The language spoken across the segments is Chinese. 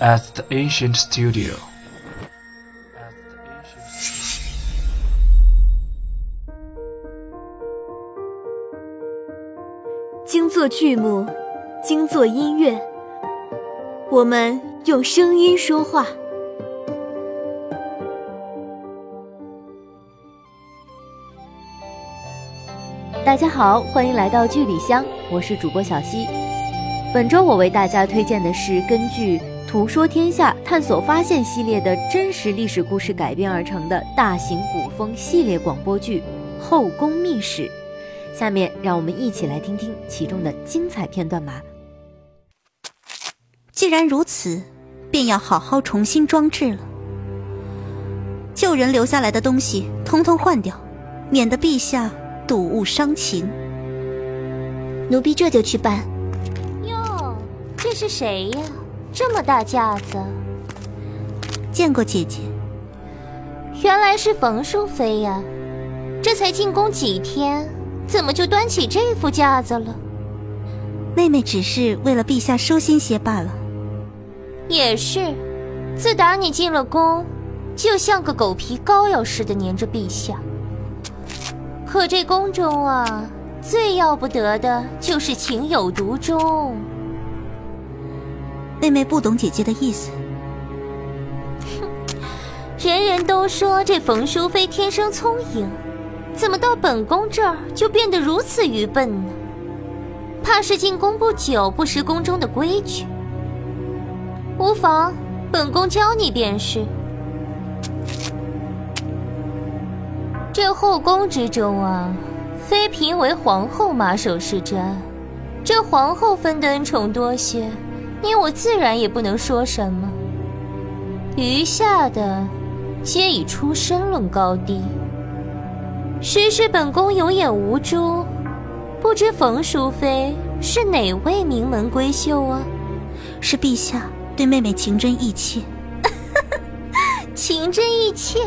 at the ancient studio.精作剧目，精作音乐，我们用声音说话。大家好，欢迎来到剧里香，我是主播小溪。本周我为大家推荐的是根据《图说天下探索发现》系列的真实历史故事改编而成的大型古风系列广播剧《后宫秘史》。下面让我们一起来听听其中的精彩片段吧。既然如此，便要好好重新装置了。旧人留下来的东西通通换掉，免得陛下睹物伤情。奴婢这就去办。哟，这是谁呀？这么大架子。见过姐姐。原来是冯淑妃呀，这才进宫几天，怎么就端起这副架子了？妹妹只是为了陛下收心些罢了。也是，自打你进了宫，就像个狗皮膏药似的粘着陛下。可这宫中啊，最要不得的就是情有独钟。妹妹不懂姐姐的意思。人人都说这冯淑妃天生聪颖，怎么到本宫这儿就变得如此愚笨呢？怕是进宫不久，不识宫中的规矩。无妨，本宫教你便是。这后宫之中啊，妃嫔为皇后马首是瞻，这皇后分的恩宠多些，你我自然也不能说什么。余下的，皆以出身论高低。实是本宫有眼无珠，不知冯淑妃是哪位名门闺秀啊？是陛下对妹妹情真意切。情真意切。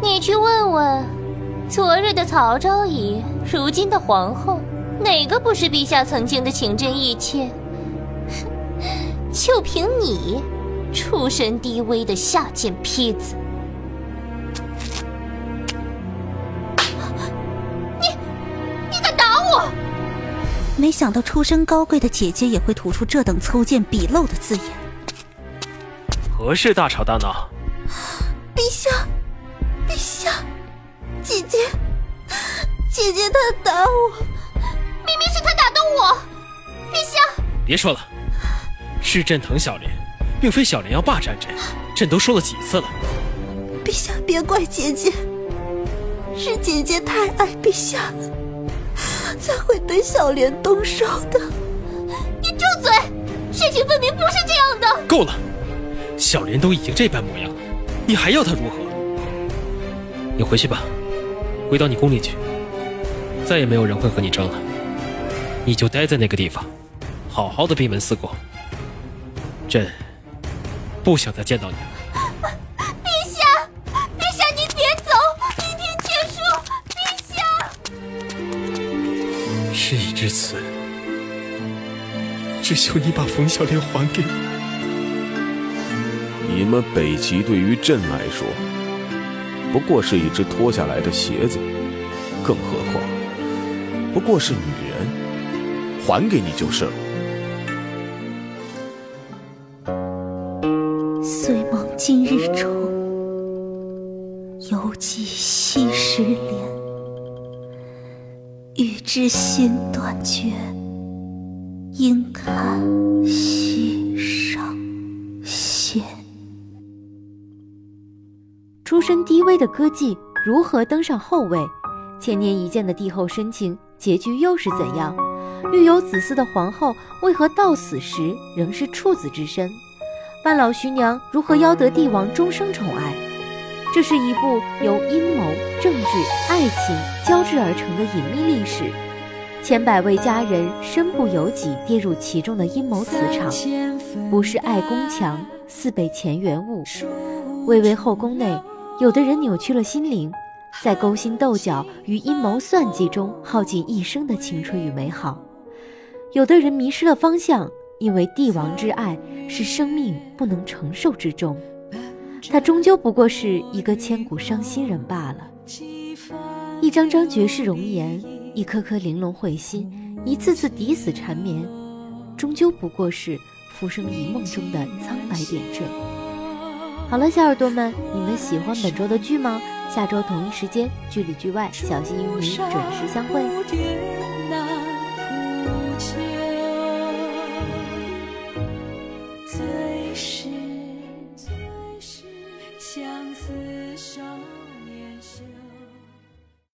你去问问，昨日的曹昭仪，如今的皇后，哪个不是陛下曾经的情真意切？就凭你，出身低微的下贱坯子，你敢打我？没想到出身高贵的姐姐也会吐出这等粗贱鄙陋的字眼。何事大吵大闹？陛下。陛下，姐姐她打我，明明是她打的我。陛下，别说了，是朕疼小莲，并非小莲要霸占朕都说了几次了。陛下别怪姐姐，是姐姐太爱陛下了，才会对小莲动手的。你住嘴，事情分明不是这样的。够了，小莲都已经这般模样了，你还要她如何？你回去吧，回到你宫里去，再也没有人会和你争了。你就待在那个地方，好好的闭门思过。朕不想再见到你了。陛下，陛下您别走，明天且说。陛下，事已至此，只求你把冯小莲还给我。你们北齐对于朕来说，不过是一只脱下来的鞋子，更何况不过是女人，还给你就是了。岁芒今日重，犹记昔时怜。欲知心断绝，应看膝上线。出身低微的歌妓如何登上后位？千年一见的帝后深情结局又是怎样？育有子嗣的皇后为何到死时仍是处子之身？半老徐娘如何邀得帝王终生宠爱？这是一部由阴谋、政治、爱情交织而成的隐秘历史，千百位佳人身不由己跌入其中的阴谋磁场。不是爱宫墙，似被前缘误。巍巍后宫内，有的人扭曲了心灵，在勾心斗角与阴谋算计中耗尽一生的青春与美好；有的人迷失了方向，因为帝王之爱是生命不能承受之重，他终究不过是一个千古伤心人罢了。一张张绝世容颜，一颗颗玲珑慧心，一次次抵死缠绵，终究不过是浮生一梦中的苍白点缀。好了，小耳朵们，你们喜欢本周的剧吗？下周同一时间，剧里剧外，小溪与你准时相会。